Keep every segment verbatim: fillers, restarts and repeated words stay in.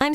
I'm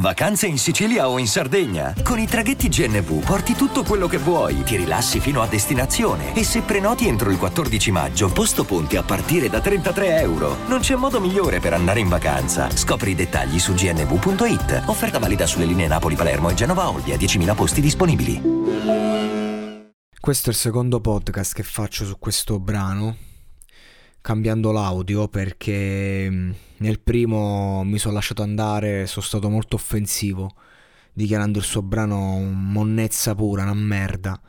Vacanze in Sicilia o in Sardegna? Con i traghetti G N V porti tutto quello che vuoi, ti rilassi fino a destinazione e se prenoti entro il quattordici maggio, posto ponti a partire da trentatré euro. Non c'è modo migliore per andare in vacanza. Scopri i dettagli su g n v punto i t. Offerta valida sulle linee Napoli-Palermo e Genova-Olbia, diecimila posti disponibili. Questo è il secondo podcast che faccio su questo brano, cambiando l'audio perché nel primo mi sono lasciato andare, sono stato molto offensivo dichiarando il suo brano monnezza pura, una merda,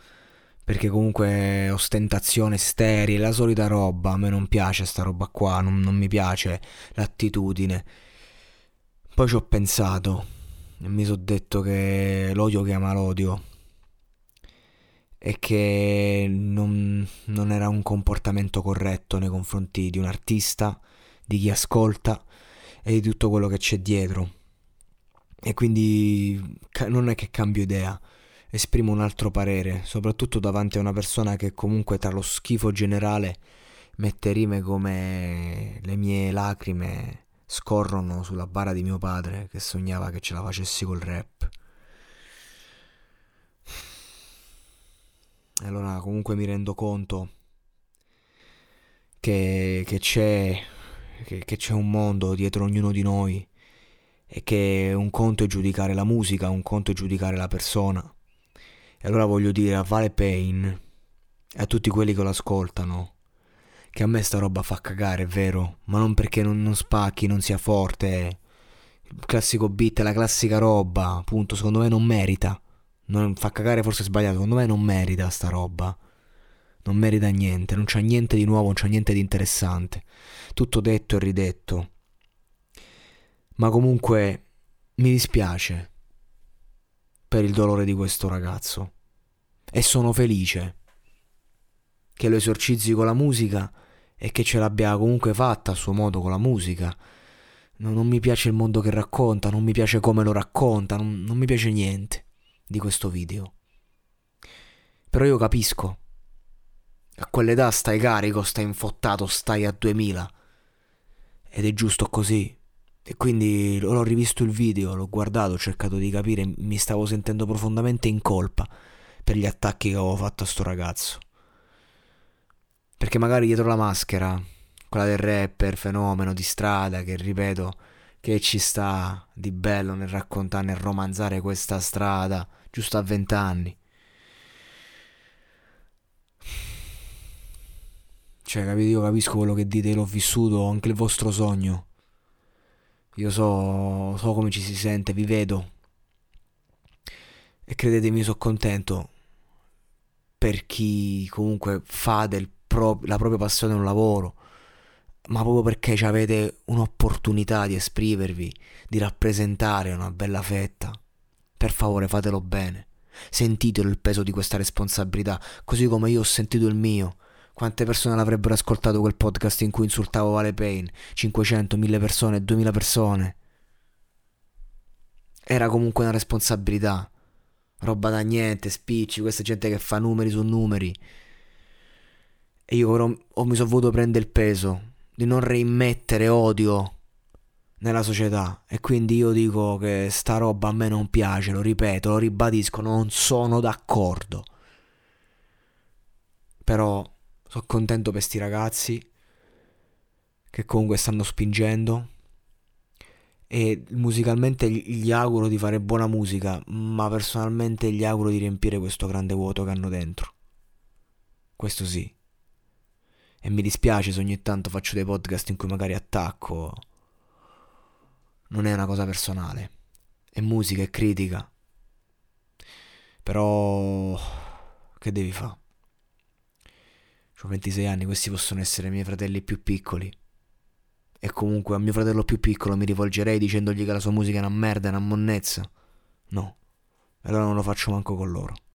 perché comunque ostentazione sterile, la solita roba. A me non piace sta roba qua, non, non mi piace l'attitudine. Poi ci ho pensato e mi sono detto che l'odio chiama l'odio e che non, non era un comportamento corretto nei confronti di un artista, di chi ascolta e di tutto quello che c'è dietro. E quindi non è che cambio idea, esprimo un altro parere, soprattutto davanti a una persona che comunque tra lo schifo generale mette rime come "le mie lacrime scorrono sulla bara di mio padre che sognava che ce la facessi col rap". Allora comunque mi rendo conto che, che c'è che, che c'è un mondo dietro ognuno di noi e che un conto è giudicare la musica, un conto è giudicare la persona. E allora voglio dire a Vale Pain e a tutti quelli che lo ascoltano che a me sta roba fa cagare, è vero, ma non perché non, non spacchi, non sia forte, il classico beat, la classica roba, appunto, secondo me non merita. Non fa cagare, forse è sbagliato, secondo me non merita sta roba, non merita niente, non c'ha niente di nuovo, non c'ha niente di interessante, tutto detto e ridetto. Ma comunque mi dispiace per il dolore di questo ragazzo e sono felice che lo esorcizzi con la musica e che ce l'abbia comunque fatta a suo modo con la musica. Non, non mi piace il mondo che racconta, non mi piace come lo racconta, non, non mi piace niente di questo video, però io capisco, a quell'età stai carico, stai infottato, stai a duemila ed è giusto così. E quindi l'ho rivisto il video, l'ho guardato, ho cercato di capire, mi stavo sentendo profondamente in colpa per gli attacchi che avevo fatto a sto ragazzo, perché magari dietro la maschera, quella del rapper fenomeno di strada, che ripeto che ci sta di bello nel raccontare, nel romanzare questa strada giusto a vent'anni, cioè capite, io capisco quello che dite, l'ho vissuto, anche il vostro sogno, io so, so come ci si sente, vi vedo e credetemi sono contento per chi comunque fa del pro- la propria passione un lavoro, ma proprio perché avete un'opportunità di esprimervi, di rappresentare una bella fetta. Per favore, fatelo bene, sentitelo il peso di questa responsabilità, così come io ho sentito il mio. Quante persone l'avrebbero ascoltato quel podcast in cui insultavo Vale Pain? cinquecento, mille persone, duemila persone. Era comunque una responsabilità, roba da niente, spicci, questa gente che fa numeri su numeri, e io però ho, mi sono voluto prendere il peso di non reimmettere odio nella società. E quindi io dico che sta roba a me non piace, lo ripeto, lo ribadisco, non sono d'accordo, però sono contento per sti ragazzi che comunque stanno spingendo e musicalmente gli auguro di fare buona musica, ma personalmente gli auguro di riempire questo grande vuoto che hanno dentro, questo sì. E mi dispiace se ogni tanto faccio dei podcast in cui magari attacco. Non è una cosa personale. È musica, è critica. Però che devi fare? Ho ventisei anni, questi possono essere i miei fratelli più piccoli. E comunque a mio fratello più piccolo mi rivolgerei dicendogli che la sua musica è una merda, è una monnezza? No. Allora non lo faccio manco con loro.